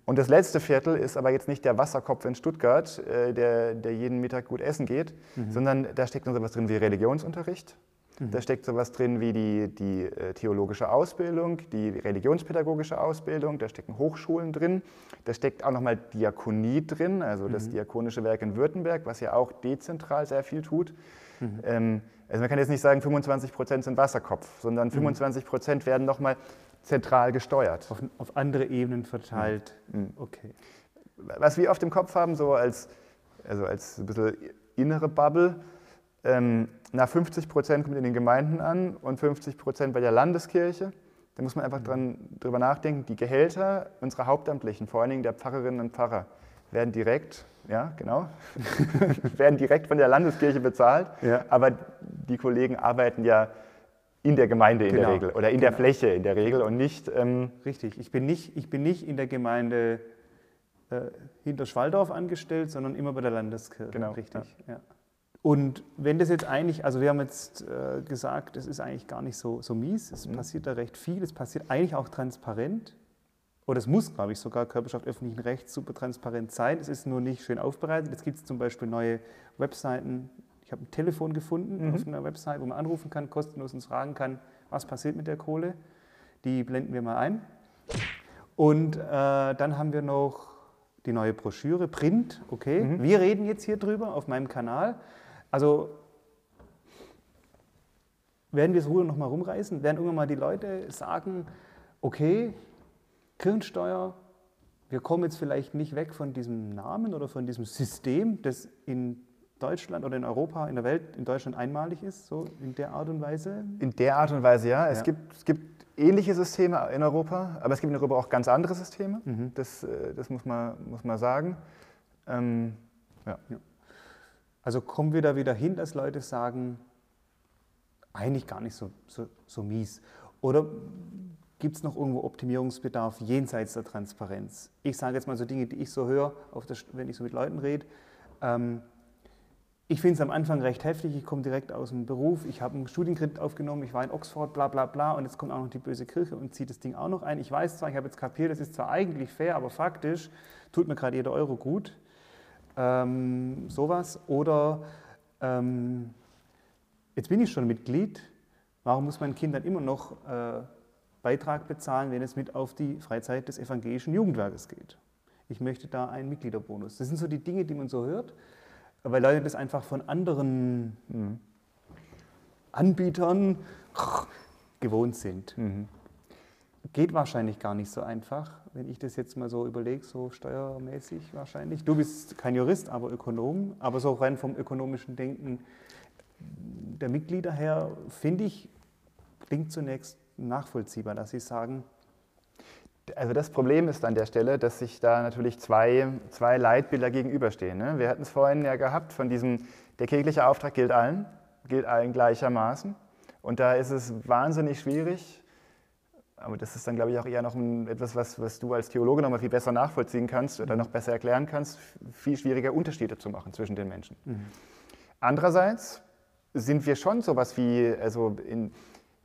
Und das letzte Viertel ist aber jetzt nicht der Wasserkopf in Stuttgart, der jeden Mittag gut essen geht, sondern da steckt noch sowas drin wie Religionsunterricht. Da steckt sowas drin wie die theologische Ausbildung, die religionspädagogische Ausbildung, da stecken Hochschulen drin, da steckt auch nochmal Diakonie drin, also das Diakonische Werk in Württemberg, was ja auch dezentral sehr viel tut. Also man kann jetzt nicht sagen, 25% sind Wasserkopf, sondern 25% werden nochmal zentral gesteuert. Auf andere Ebenen verteilt. Okay. Was wir auf dem Kopf haben, so als ein bisschen innere Bubble, na, 50% kommt in den Gemeinden an und 50% bei der Landeskirche. Da muss man einfach drüber nachdenken, die Gehälter unserer Hauptamtlichen, vor allen Dingen der Pfarrerinnen und Pfarrer, werden direkt, von der Landeskirche bezahlt, aber die Kollegen arbeiten ja in der Gemeinde in der Regel oder in der Fläche in der Regel und nicht... Richtig, ich bin nicht in der Gemeinde hinter Schwaldorf angestellt, sondern immer bei der Landeskirche. Genau, richtig, ja. Und wenn das jetzt eigentlich, also wir haben jetzt gesagt, es ist eigentlich gar nicht so mies, es passiert da recht viel, es passiert eigentlich auch transparent, oder es muss, glaube ich, sogar Körperschaft öffentlichen Rechts super transparent sein, es ist nur nicht schön aufbereitet. Jetzt gibt es zum Beispiel neue Webseiten, ich habe ein Telefon gefunden auf einer Website, wo man anrufen kann, kostenlos uns fragen kann, was passiert mit der Kohle, die blenden wir mal ein. Und dann haben wir noch die neue Broschüre, Print, wir reden jetzt hier drüber auf meinem Kanal. Also werden wir das Ruder nochmal rumreißen? Werden irgendwann mal die Leute sagen, okay, Kirchensteuer, wir kommen jetzt vielleicht nicht weg von diesem Namen oder von diesem System, das in Deutschland oder in Europa, in der Welt, in Deutschland einmalig ist, so in der Art und Weise? In der Art und Weise, ja. Es gibt ähnliche Systeme in Europa, aber es gibt in Europa auch ganz andere Systeme, das muss man sagen. Also kommen wir da wieder hin, dass Leute sagen, eigentlich gar nicht so mies. Oder gibt es noch irgendwo Optimierungsbedarf jenseits der Transparenz? Ich sage jetzt mal so Dinge, die ich so höre, wenn ich so mit Leuten rede. Ich finde es am Anfang recht heftig, ich komme direkt aus dem Beruf, ich habe einen Studienkredit aufgenommen, ich war in Oxford, bla bla bla, und jetzt kommt auch noch die böse Kirche und zieht das Ding auch noch ein. Ich weiß zwar, ich habe jetzt kapiert, das ist zwar eigentlich fair, aber faktisch tut mir gerade jeder Euro gut. sowas. Oder jetzt bin ich schon Mitglied, warum muss mein Kind dann immer noch Beitrag bezahlen, wenn es mit auf die Freizeit des Evangelischen Jugendwerkes geht? Ich möchte da einen Mitgliederbonus. Das sind so die Dinge, die man so hört, weil Leute das einfach von anderen Anbietern gewohnt sind. Mhm. Geht wahrscheinlich gar nicht so einfach, wenn ich das jetzt mal so überlege, so steuermäßig wahrscheinlich. Du bist kein Jurist, aber Ökonom. Aber so rein vom ökonomischen Denken der Mitglieder her, finde ich, klingt zunächst nachvollziehbar, dass sie sagen... Also das Problem ist an der Stelle, dass sich da natürlich zwei Leitbilder gegenüberstehen. Ne? Wir hatten es vorhin ja gehabt von diesem, der kirchliche Auftrag gilt allen gleichermaßen. Und da ist es wahnsinnig schwierig, aber das ist dann, glaube ich, auch eher noch etwas, was du als Theologe noch mal viel besser nachvollziehen kannst oder noch besser erklären kannst, viel schwieriger Unterschiede zu machen zwischen den Menschen. Mhm. Andererseits sind wir schon sowas wie, also in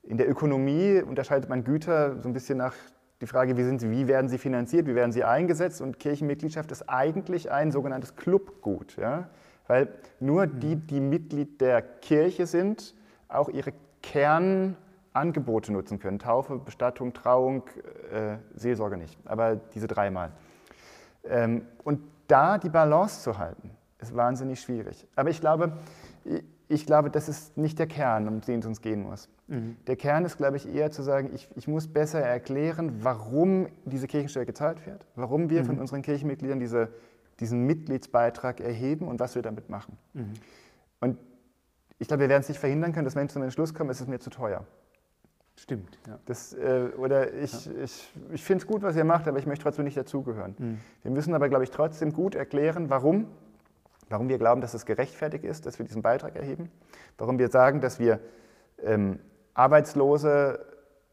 der Ökonomie unterscheidet man Güter so ein bisschen nach die Frage, wie werden sie finanziert, wie werden sie eingesetzt, und Kirchenmitgliedschaft ist eigentlich ein sogenanntes Clubgut, ja? Weil nur die, die Mitglied der Kirche sind, auch ihre Kernangebote nutzen können. Taufe, Bestattung, Trauung, Seelsorge nicht, aber diese dreimal. Und da die Balance zu halten, ist wahnsinnig schwierig. Aber ich glaube, das ist nicht der Kern, um den es uns gehen muss. Mhm. Der Kern ist, glaube ich, eher zu sagen, ich muss besser erklären, warum diese Kirchensteuer gezahlt wird, warum wir von unseren Kirchenmitgliedern diesen Mitgliedsbeitrag erheben und was wir damit machen. Mhm. Und ich glaube, wir werden es nicht verhindern können, dass Menschen zum Entschluss kommen, es ist mir zu teuer. Stimmt. Ja. Ich finde es gut, was ihr macht, aber ich möchte trotzdem nicht dazugehören. Mhm. Wir müssen aber, glaube ich, trotzdem gut erklären, warum wir glauben, dass es gerechtfertigt ist, dass wir diesen Beitrag erheben, warum wir sagen, dass wir Arbeitslose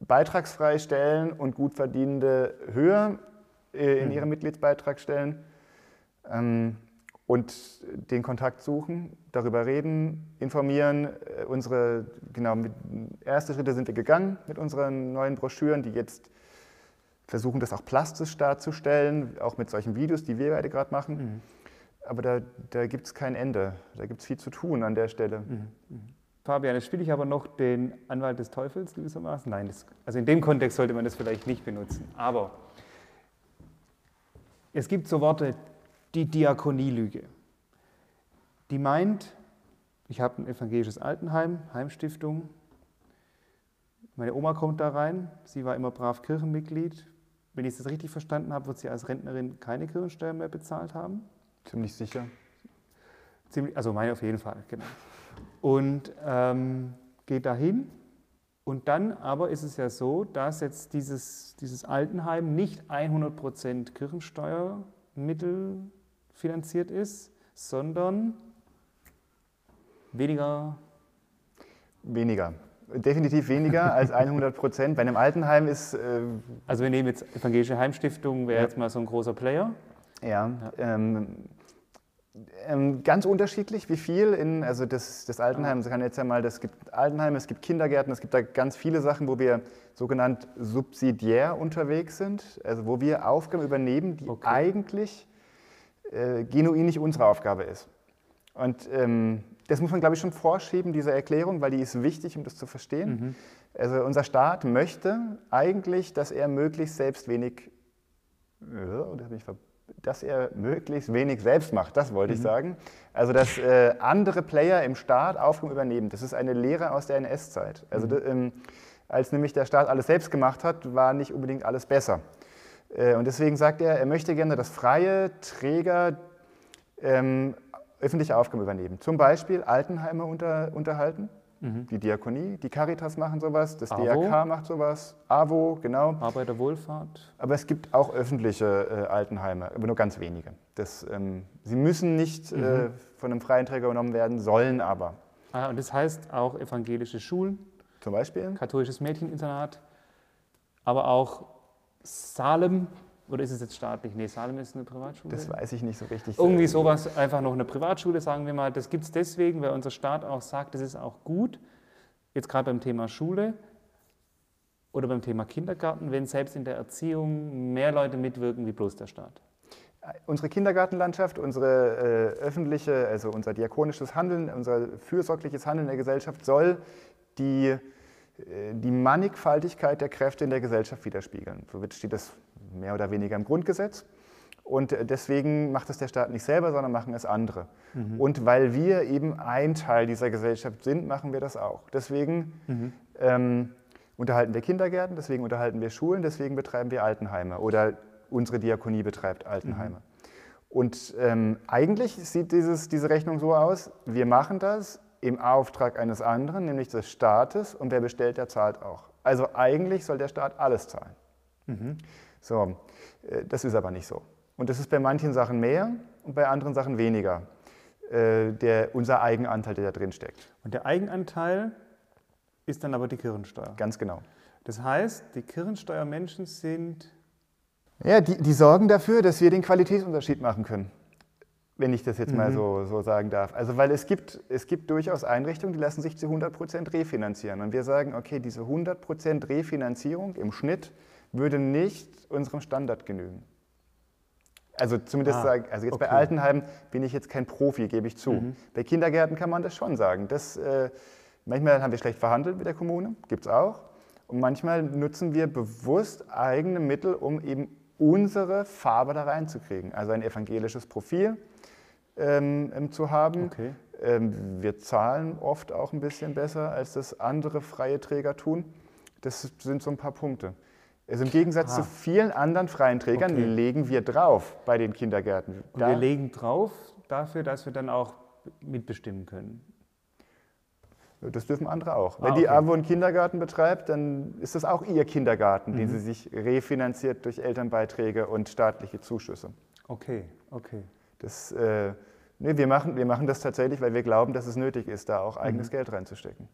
beitragsfrei stellen und Gutverdienende höher in ihren Mitgliedsbeitrag stellen, und den Kontakt suchen, darüber reden, informieren. Erste Schritte sind wir gegangen mit unseren neuen Broschüren, die jetzt versuchen, das auch plastisch darzustellen, auch mit solchen Videos, die wir beide gerade machen. Mhm. Aber da gibt es kein Ende. Da gibt es viel zu tun an der Stelle. Mhm. Fabian, jetzt spiele ich aber noch den Anwalt des Teufels gewissermaßen. Nein, also in dem Kontext sollte man das vielleicht nicht benutzen. Aber es gibt so Worte, die Diakonielüge. Die meint, ich habe ein evangelisches Altenheim, Heimstiftung. Meine Oma kommt da rein, sie war immer brav Kirchenmitglied. Wenn ich das richtig verstanden habe, wird sie als Rentnerin keine Kirchensteuer mehr bezahlt haben. Ziemlich sicher. Also meine auf jeden Fall, genau. Und geht dahin. Und dann aber ist es ja so, dass jetzt dieses Altenheim nicht 100% Kirchensteuermittel finanziert ist, sondern weniger. Weniger. Definitiv weniger als 100%. Bei einem Altenheim ist... also wir nehmen jetzt Evangelische Heimstiftung, wäre jetzt mal so ein großer Player. Ja. Ganz unterschiedlich, wie viel. Also das Altenheim, ich kann jetzt ja mal, es gibt Altenheime, es gibt Kindergärten, es gibt da ganz viele Sachen, wo wir sogenannt subsidiär unterwegs sind, also wo wir Aufgaben übernehmen, die eigentlich genuin nicht unsere Aufgabe ist. Und das muss man, glaube ich, schon vorschieben, diese Erklärung, weil die ist wichtig, um das zu verstehen. Mhm. Also unser Staat möchte eigentlich, dass er möglichst selbst wenig... dass er möglichst wenig selbst macht, das wollte ich sagen. Also, dass andere Player im Staat Aufgaben übernehmen, das ist eine Lehre aus der NS-Zeit. Also, als nämlich der Staat alles selbst gemacht hat, war nicht unbedingt alles besser. Und deswegen sagt er, er möchte gerne, dass freie Träger öffentliche Aufgaben übernehmen. Zum Beispiel Altenheime unterhalten, die Diakonie, die Caritas machen sowas, das DRK macht sowas, AWO, genau. Arbeiterwohlfahrt. Aber es gibt auch öffentliche Altenheime, aber nur ganz wenige. Sie müssen nicht von einem freien Träger übernommen werden, sollen aber. Ah, und das heißt auch evangelische Schulen. Zum Beispiel? Katholisches Mädcheninternat, aber auch Salem. Oder ist es jetzt staatlich? Nee, Salem ist eine Privatschule. Das weiß ich nicht so richtig. Irgendwie sowas, einfach noch eine Privatschule, sagen wir mal. Das gibt es deswegen, weil unser Staat auch sagt, das ist auch gut, jetzt gerade beim Thema Schule oder beim Thema Kindergarten, wenn selbst in der Erziehung mehr Leute mitwirken wie bloß der Staat. Unsere Kindergartenlandschaft, unsere öffentliche, also unser diakonisches Handeln, unser fürsorgliches Handeln in der Gesellschaft soll die Mannigfaltigkeit der Kräfte in der Gesellschaft widerspiegeln. So steht das mehr oder weniger im Grundgesetz. Und deswegen macht es der Staat nicht selber, sondern machen es andere. Mhm. Und weil wir eben ein Teil dieser Gesellschaft sind, machen wir das auch. Deswegen unterhalten wir Kindergärten, deswegen unterhalten wir Schulen, deswegen betreiben wir Altenheime oder unsere Diakonie betreibt Altenheime. Mhm. Und eigentlich sieht diese Rechnung so aus, wir machen das im Auftrag eines anderen, nämlich des Staates, und wer bestellt, der zahlt auch. Also eigentlich soll der Staat alles zahlen. Mhm. So, das ist aber nicht so. Und das ist bei manchen Sachen mehr und bei anderen Sachen weniger, unser Eigenanteil, der da drin steckt. Und der Eigenanteil ist dann aber die Kirchensteuer? Ganz genau. Das heißt, die Kirchensteuermenschen sind... Ja, die sorgen dafür, dass wir den Qualitätsunterschied machen können, wenn ich das jetzt mal so sagen darf. Also, weil es gibt durchaus Einrichtungen, die lassen sich zu 100% refinanzieren. Und wir sagen, okay, diese 100% Refinanzierung im Schnitt würde nicht unserem Standard genügen. Also zumindest sagen, also jetzt okay. Bei Altenheimen bin ich jetzt kein Profi, gebe ich zu. Mhm. Bei Kindergärten kann man das schon sagen. Manchmal haben wir schlecht verhandelt mit der Kommune, gibt es auch. Und manchmal nutzen wir bewusst eigene Mittel, um eben unsere Farbe da reinzukriegen. Also ein evangelisches Profil zu haben. Okay. Wir zahlen oft auch ein bisschen besser, als das andere freie Träger tun. Das sind so ein paar Punkte. Also im Gegensatz zu vielen anderen freien Trägern legen wir drauf bei den Kindergärten. Und wir legen drauf dafür, dass wir dann auch mitbestimmen können. Das dürfen andere auch. Wenn die AWO einen Kindergarten betreibt, dann ist das auch ihr Kindergarten, den sie sich refinanziert durch Elternbeiträge und staatliche Zuschüsse. Okay, okay. Wir machen das tatsächlich, weil wir glauben, dass es nötig ist, da auch eigenes Geld reinzustecken.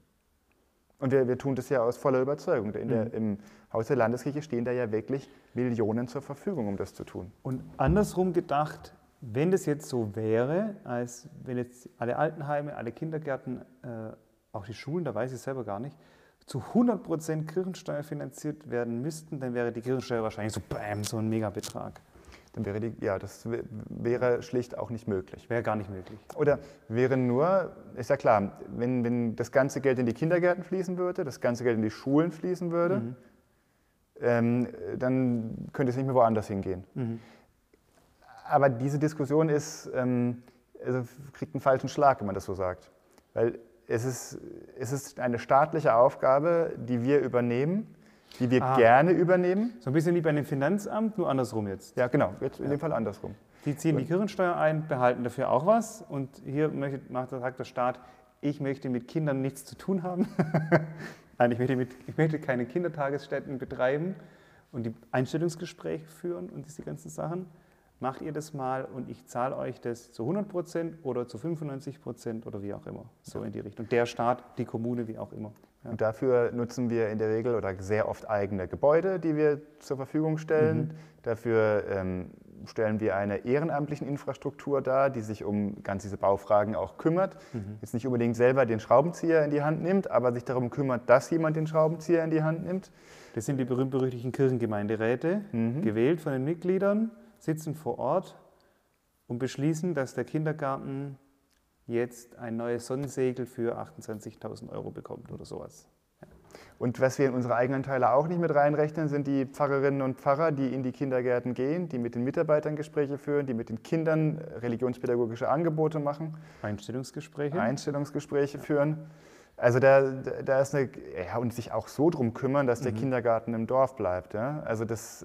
Und wir tun das ja aus voller Überzeugung. Im Haus der Landeskirche stehen da ja wirklich Millionen zur Verfügung, um das zu tun. Und andersrum gedacht, wenn das jetzt so wäre, als wenn jetzt alle Altenheime, alle Kindergärten, auch die Schulen, da weiß ich selber gar nicht, zu 100% Kirchensteuer finanziert werden müssten, dann wäre die Kirchensteuer wahrscheinlich so, bam, so ein Megabetrag. Dann wäre das wäre schlicht auch nicht möglich. Wäre gar nicht möglich. Oder wäre nur, ist ja klar, wenn das ganze Geld in die Kindergärten fließen würde, das ganze Geld in die Schulen fließen würde, dann könnte es nicht mehr woanders hingehen. Mhm. Aber diese Diskussion kriegt einen falschen Schlag, wenn man das so sagt. Weil es ist eine staatliche Aufgabe, die wir übernehmen, die wir gerne übernehmen. So ein bisschen wie bei dem Finanzamt, nur andersrum jetzt. Ja, genau, jetzt in dem Fall andersrum. Die ziehen die Kirchensteuer ein, behalten dafür auch was. Und hier sagt der Staat, ich möchte mit Kindern nichts zu tun haben. Nein, ich möchte keine Kindertagesstätten betreiben und die Einstellungsgespräche führen und diese ganzen Sachen. Macht ihr das mal und ich zahle euch das zu 100% oder zu 95% oder wie auch immer. So in die Richtung. Der Staat, die Kommune, wie auch immer. Ja. Und dafür nutzen wir in der Regel oder sehr oft eigene Gebäude, die wir zur Verfügung stellen. Mhm. Dafür stellen wir eine ehrenamtliche Infrastruktur dar, die sich um ganz diese Baufragen auch kümmert. Mhm. Jetzt nicht unbedingt selber den Schraubenzieher in die Hand nimmt, aber sich darum kümmert, dass jemand den Schraubenzieher in die Hand nimmt. Das sind die berühmt-berüchtigten Kirchengemeinderäte, gewählt von den Mitgliedern. Sitzen vor Ort und beschließen, dass der Kindergarten jetzt ein neues Sonnensegel für 28.000 € bekommt oder sowas. Ja. Und was wir in unsere Eigenanteile auch nicht mit reinrechnen, sind die Pfarrerinnen und Pfarrer, die in die Kindergärten gehen, die mit den Mitarbeitern Gespräche führen, die mit den Kindern religionspädagogische Angebote machen. Einstellungsgespräche führen. Also da ist und sich auch so drum kümmern, dass der Kindergarten im Dorf bleibt. Ja? Also das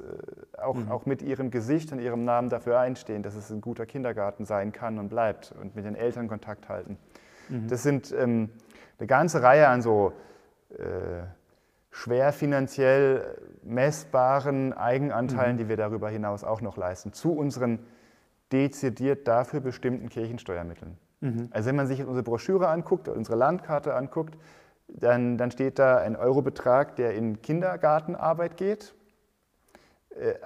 auch mit ihrem Gesicht und ihrem Namen dafür einstehen, dass es ein guter Kindergarten sein kann und bleibt und mit den Eltern Kontakt halten. Mhm. Das sind eine ganze Reihe an so schwer finanziell messbaren Eigenanteilen, die wir darüber hinaus auch noch leisten, zu unseren dezidiert dafür bestimmten Kirchensteuermitteln. Also wenn man sich unsere Broschüre anguckt, unsere Landkarte anguckt, dann steht da ein Eurobetrag, der in Kindergartenarbeit geht,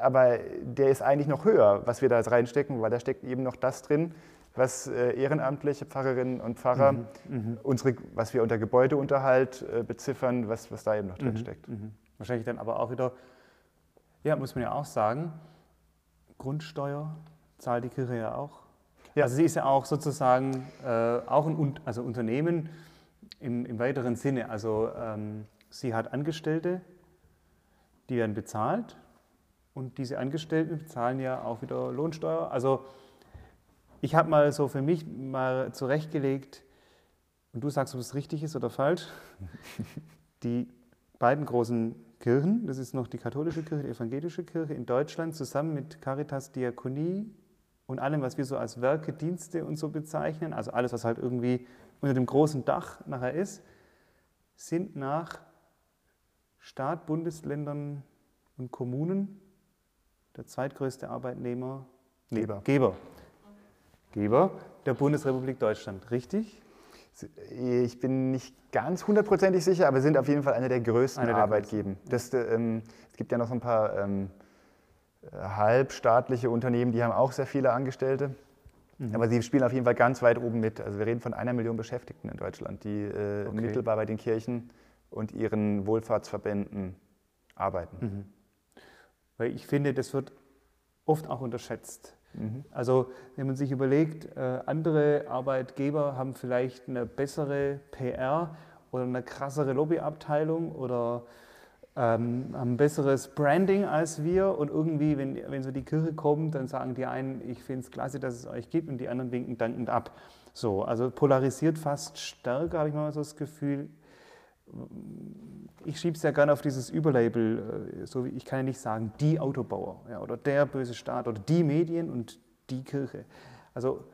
aber der ist eigentlich noch höher, was wir da reinstecken, weil da steckt eben noch das drin, was ehrenamtliche Pfarrerinnen und Pfarrer, was wir unter Gebäudeunterhalt beziffern, was da eben noch drin steckt. Wahrscheinlich dann aber auch wieder, muss man ja auch sagen, Grundsteuer, zahlt die Kirche ja auch. Ja. Also sie ist ja auch sozusagen auch ein Unternehmen im weiteren Sinne. Also sie hat Angestellte, die werden bezahlt und diese Angestellten bezahlen ja auch wieder Lohnsteuer. Also ich habe mal so für mich mal zurechtgelegt, und du sagst, ob es richtig ist oder falsch, die beiden großen Kirchen, das ist noch die katholische Kirche, die evangelische Kirche in Deutschland, zusammen mit Caritas, Diakonie und allem, was wir so als Werke, Dienste und so bezeichnen, also alles, was halt irgendwie unter dem großen Dach nachher ist, sind nach Staat, Bundesländern und Kommunen der zweitgrößte Arbeitnehmer, Geber der Bundesrepublik Deutschland, richtig? Ich bin nicht ganz hundertprozentig sicher, aber sind auf jeden Fall einer der größten Arbeitgeber. Es gibt ja noch so ein paar halbstaatliche Unternehmen, die haben auch sehr viele Angestellte. Mhm. Aber sie spielen auf jeden Fall ganz weit oben mit. Also wir reden von 1 Million Beschäftigten in Deutschland, die unmittelbar bei den Kirchen und ihren Wohlfahrtsverbänden arbeiten. Mhm. Weil ich finde, das wird oft auch unterschätzt. Also wenn man sich überlegt, andere Arbeitgeber haben vielleicht eine bessere PR oder eine krassere Lobbyabteilung oder haben ein besseres Branding als wir und irgendwie, wenn so die Kirche kommt, dann sagen die einen, ich finde es klasse, dass es euch gibt und die anderen winken dankend ab. So, also polarisiert fast stärker, habe ich mal so das Gefühl. Ich schiebe es ja gerne auf dieses Überlabel, so wie ich kann ja nicht sagen, die Autobauer ja, oder der böse Staat oder die Medien und die Kirche. Also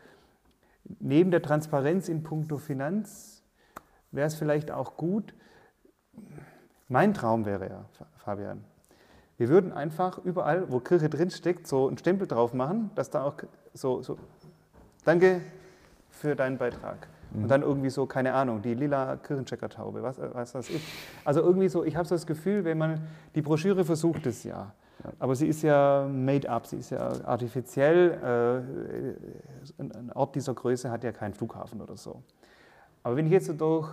neben der Transparenz in puncto Finanz wäre es vielleicht auch gut, mein Traum wäre ja, Fabian, wir würden einfach überall, wo Kirche drinsteckt, so einen Stempel drauf machen, dass da auch so danke für deinen Beitrag. Und dann irgendwie so, keine Ahnung, die lila Kirchenchecker-Taube, was ist. Also irgendwie so, ich habe so das Gefühl, wenn man, die Broschüre versucht es ja, aber sie ist ja made up, sie ist ja artifiziell, ein Ort dieser Größe hat ja keinen Flughafen oder so. Aber wenn ich jetzt so durch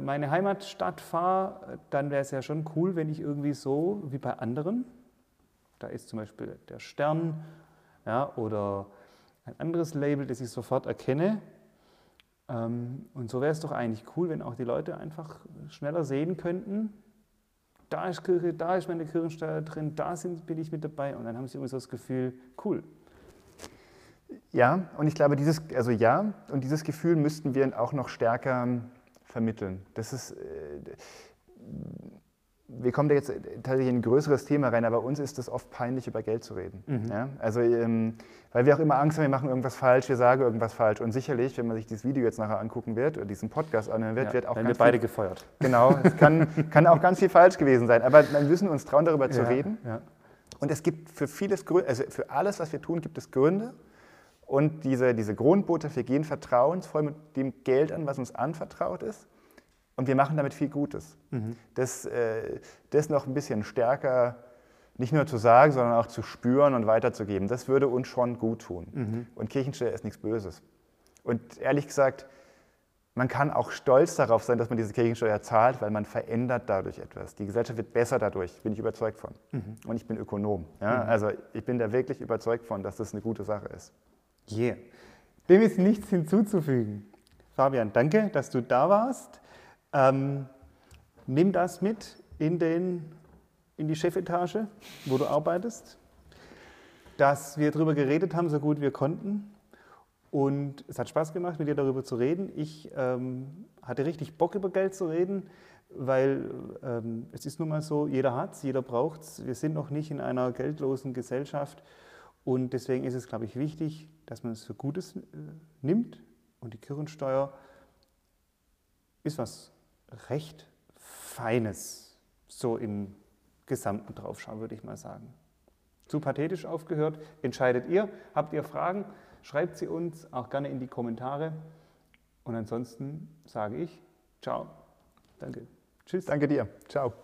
meine Heimatstadt fahre, dann wäre es ja schon cool, wenn ich irgendwie so, wie bei anderen, da ist zum Beispiel der Stern ja, oder ein anderes Label, das ich sofort erkenne, und so wäre es doch eigentlich cool, wenn auch die Leute einfach schneller sehen könnten, da ist Kirche, da ist meine Kirchensteuer drin, da bin ich mit dabei und dann haben sie irgendwie so das Gefühl, cool. Ja, und ich glaube, dieses Gefühl müssten wir auch noch stärker vermitteln. Das ist, wir kommen da jetzt tatsächlich in ein größeres Thema rein, aber uns ist es oft peinlich, über Geld zu reden. Mhm. Ja? Also, weil wir auch immer Angst haben, wir machen irgendwas falsch, wir sagen irgendwas falsch. Und sicherlich, wenn man sich dieses Video jetzt nachher angucken wird oder diesen Podcast anhören wird, ja, wird auch ganz beide gefeuert. Genau, es kann auch ganz viel falsch gewesen sein. Aber wir müssen uns trauen, darüber zu reden. Ja. Und es gibt für vieles, also für alles, was wir tun, gibt es Gründe. Und diese Grundbotschaft, wir gehen vertrauensvoll mit dem Geld an, was uns anvertraut ist. Und wir machen damit viel Gutes. Mhm. Das noch ein bisschen stärker, nicht nur zu sagen, sondern auch zu spüren und weiterzugeben, das würde uns schon gut tun. Mhm. Und Kirchensteuer ist nichts Böses. Und ehrlich gesagt, man kann auch stolz darauf sein, dass man diese Kirchensteuer zahlt, weil man verändert dadurch etwas. Die Gesellschaft wird besser dadurch, bin ich überzeugt von. Mhm. Und ich bin Ökonom. Ja? Mhm. Also ich bin da wirklich überzeugt von, dass das eine gute Sache ist. Yeah. Dem ist nichts hinzuzufügen. Fabian, danke, dass du da warst. Nimm das mit in die Chefetage, wo du arbeitest, dass wir darüber geredet haben, so gut wir konnten. Und es hat Spaß gemacht, mit dir darüber zu reden. Ich hatte richtig Bock, über Geld zu reden, weil es ist nun mal so, jeder hat es, jeder braucht es. Wir sind noch nicht in einer geldlosen Gesellschaft. Und deswegen ist es, glaube ich, wichtig, dass man es für Gutes nimmt. Und die Kirchensteuer ist was recht Feines, so im Gesamten draufschauen, würde ich mal sagen. Zu pathetisch aufgehört, entscheidet ihr. Habt ihr Fragen, schreibt sie uns auch gerne in die Kommentare. Und ansonsten sage ich, ciao. Danke. Tschüss. Danke dir. Ciao.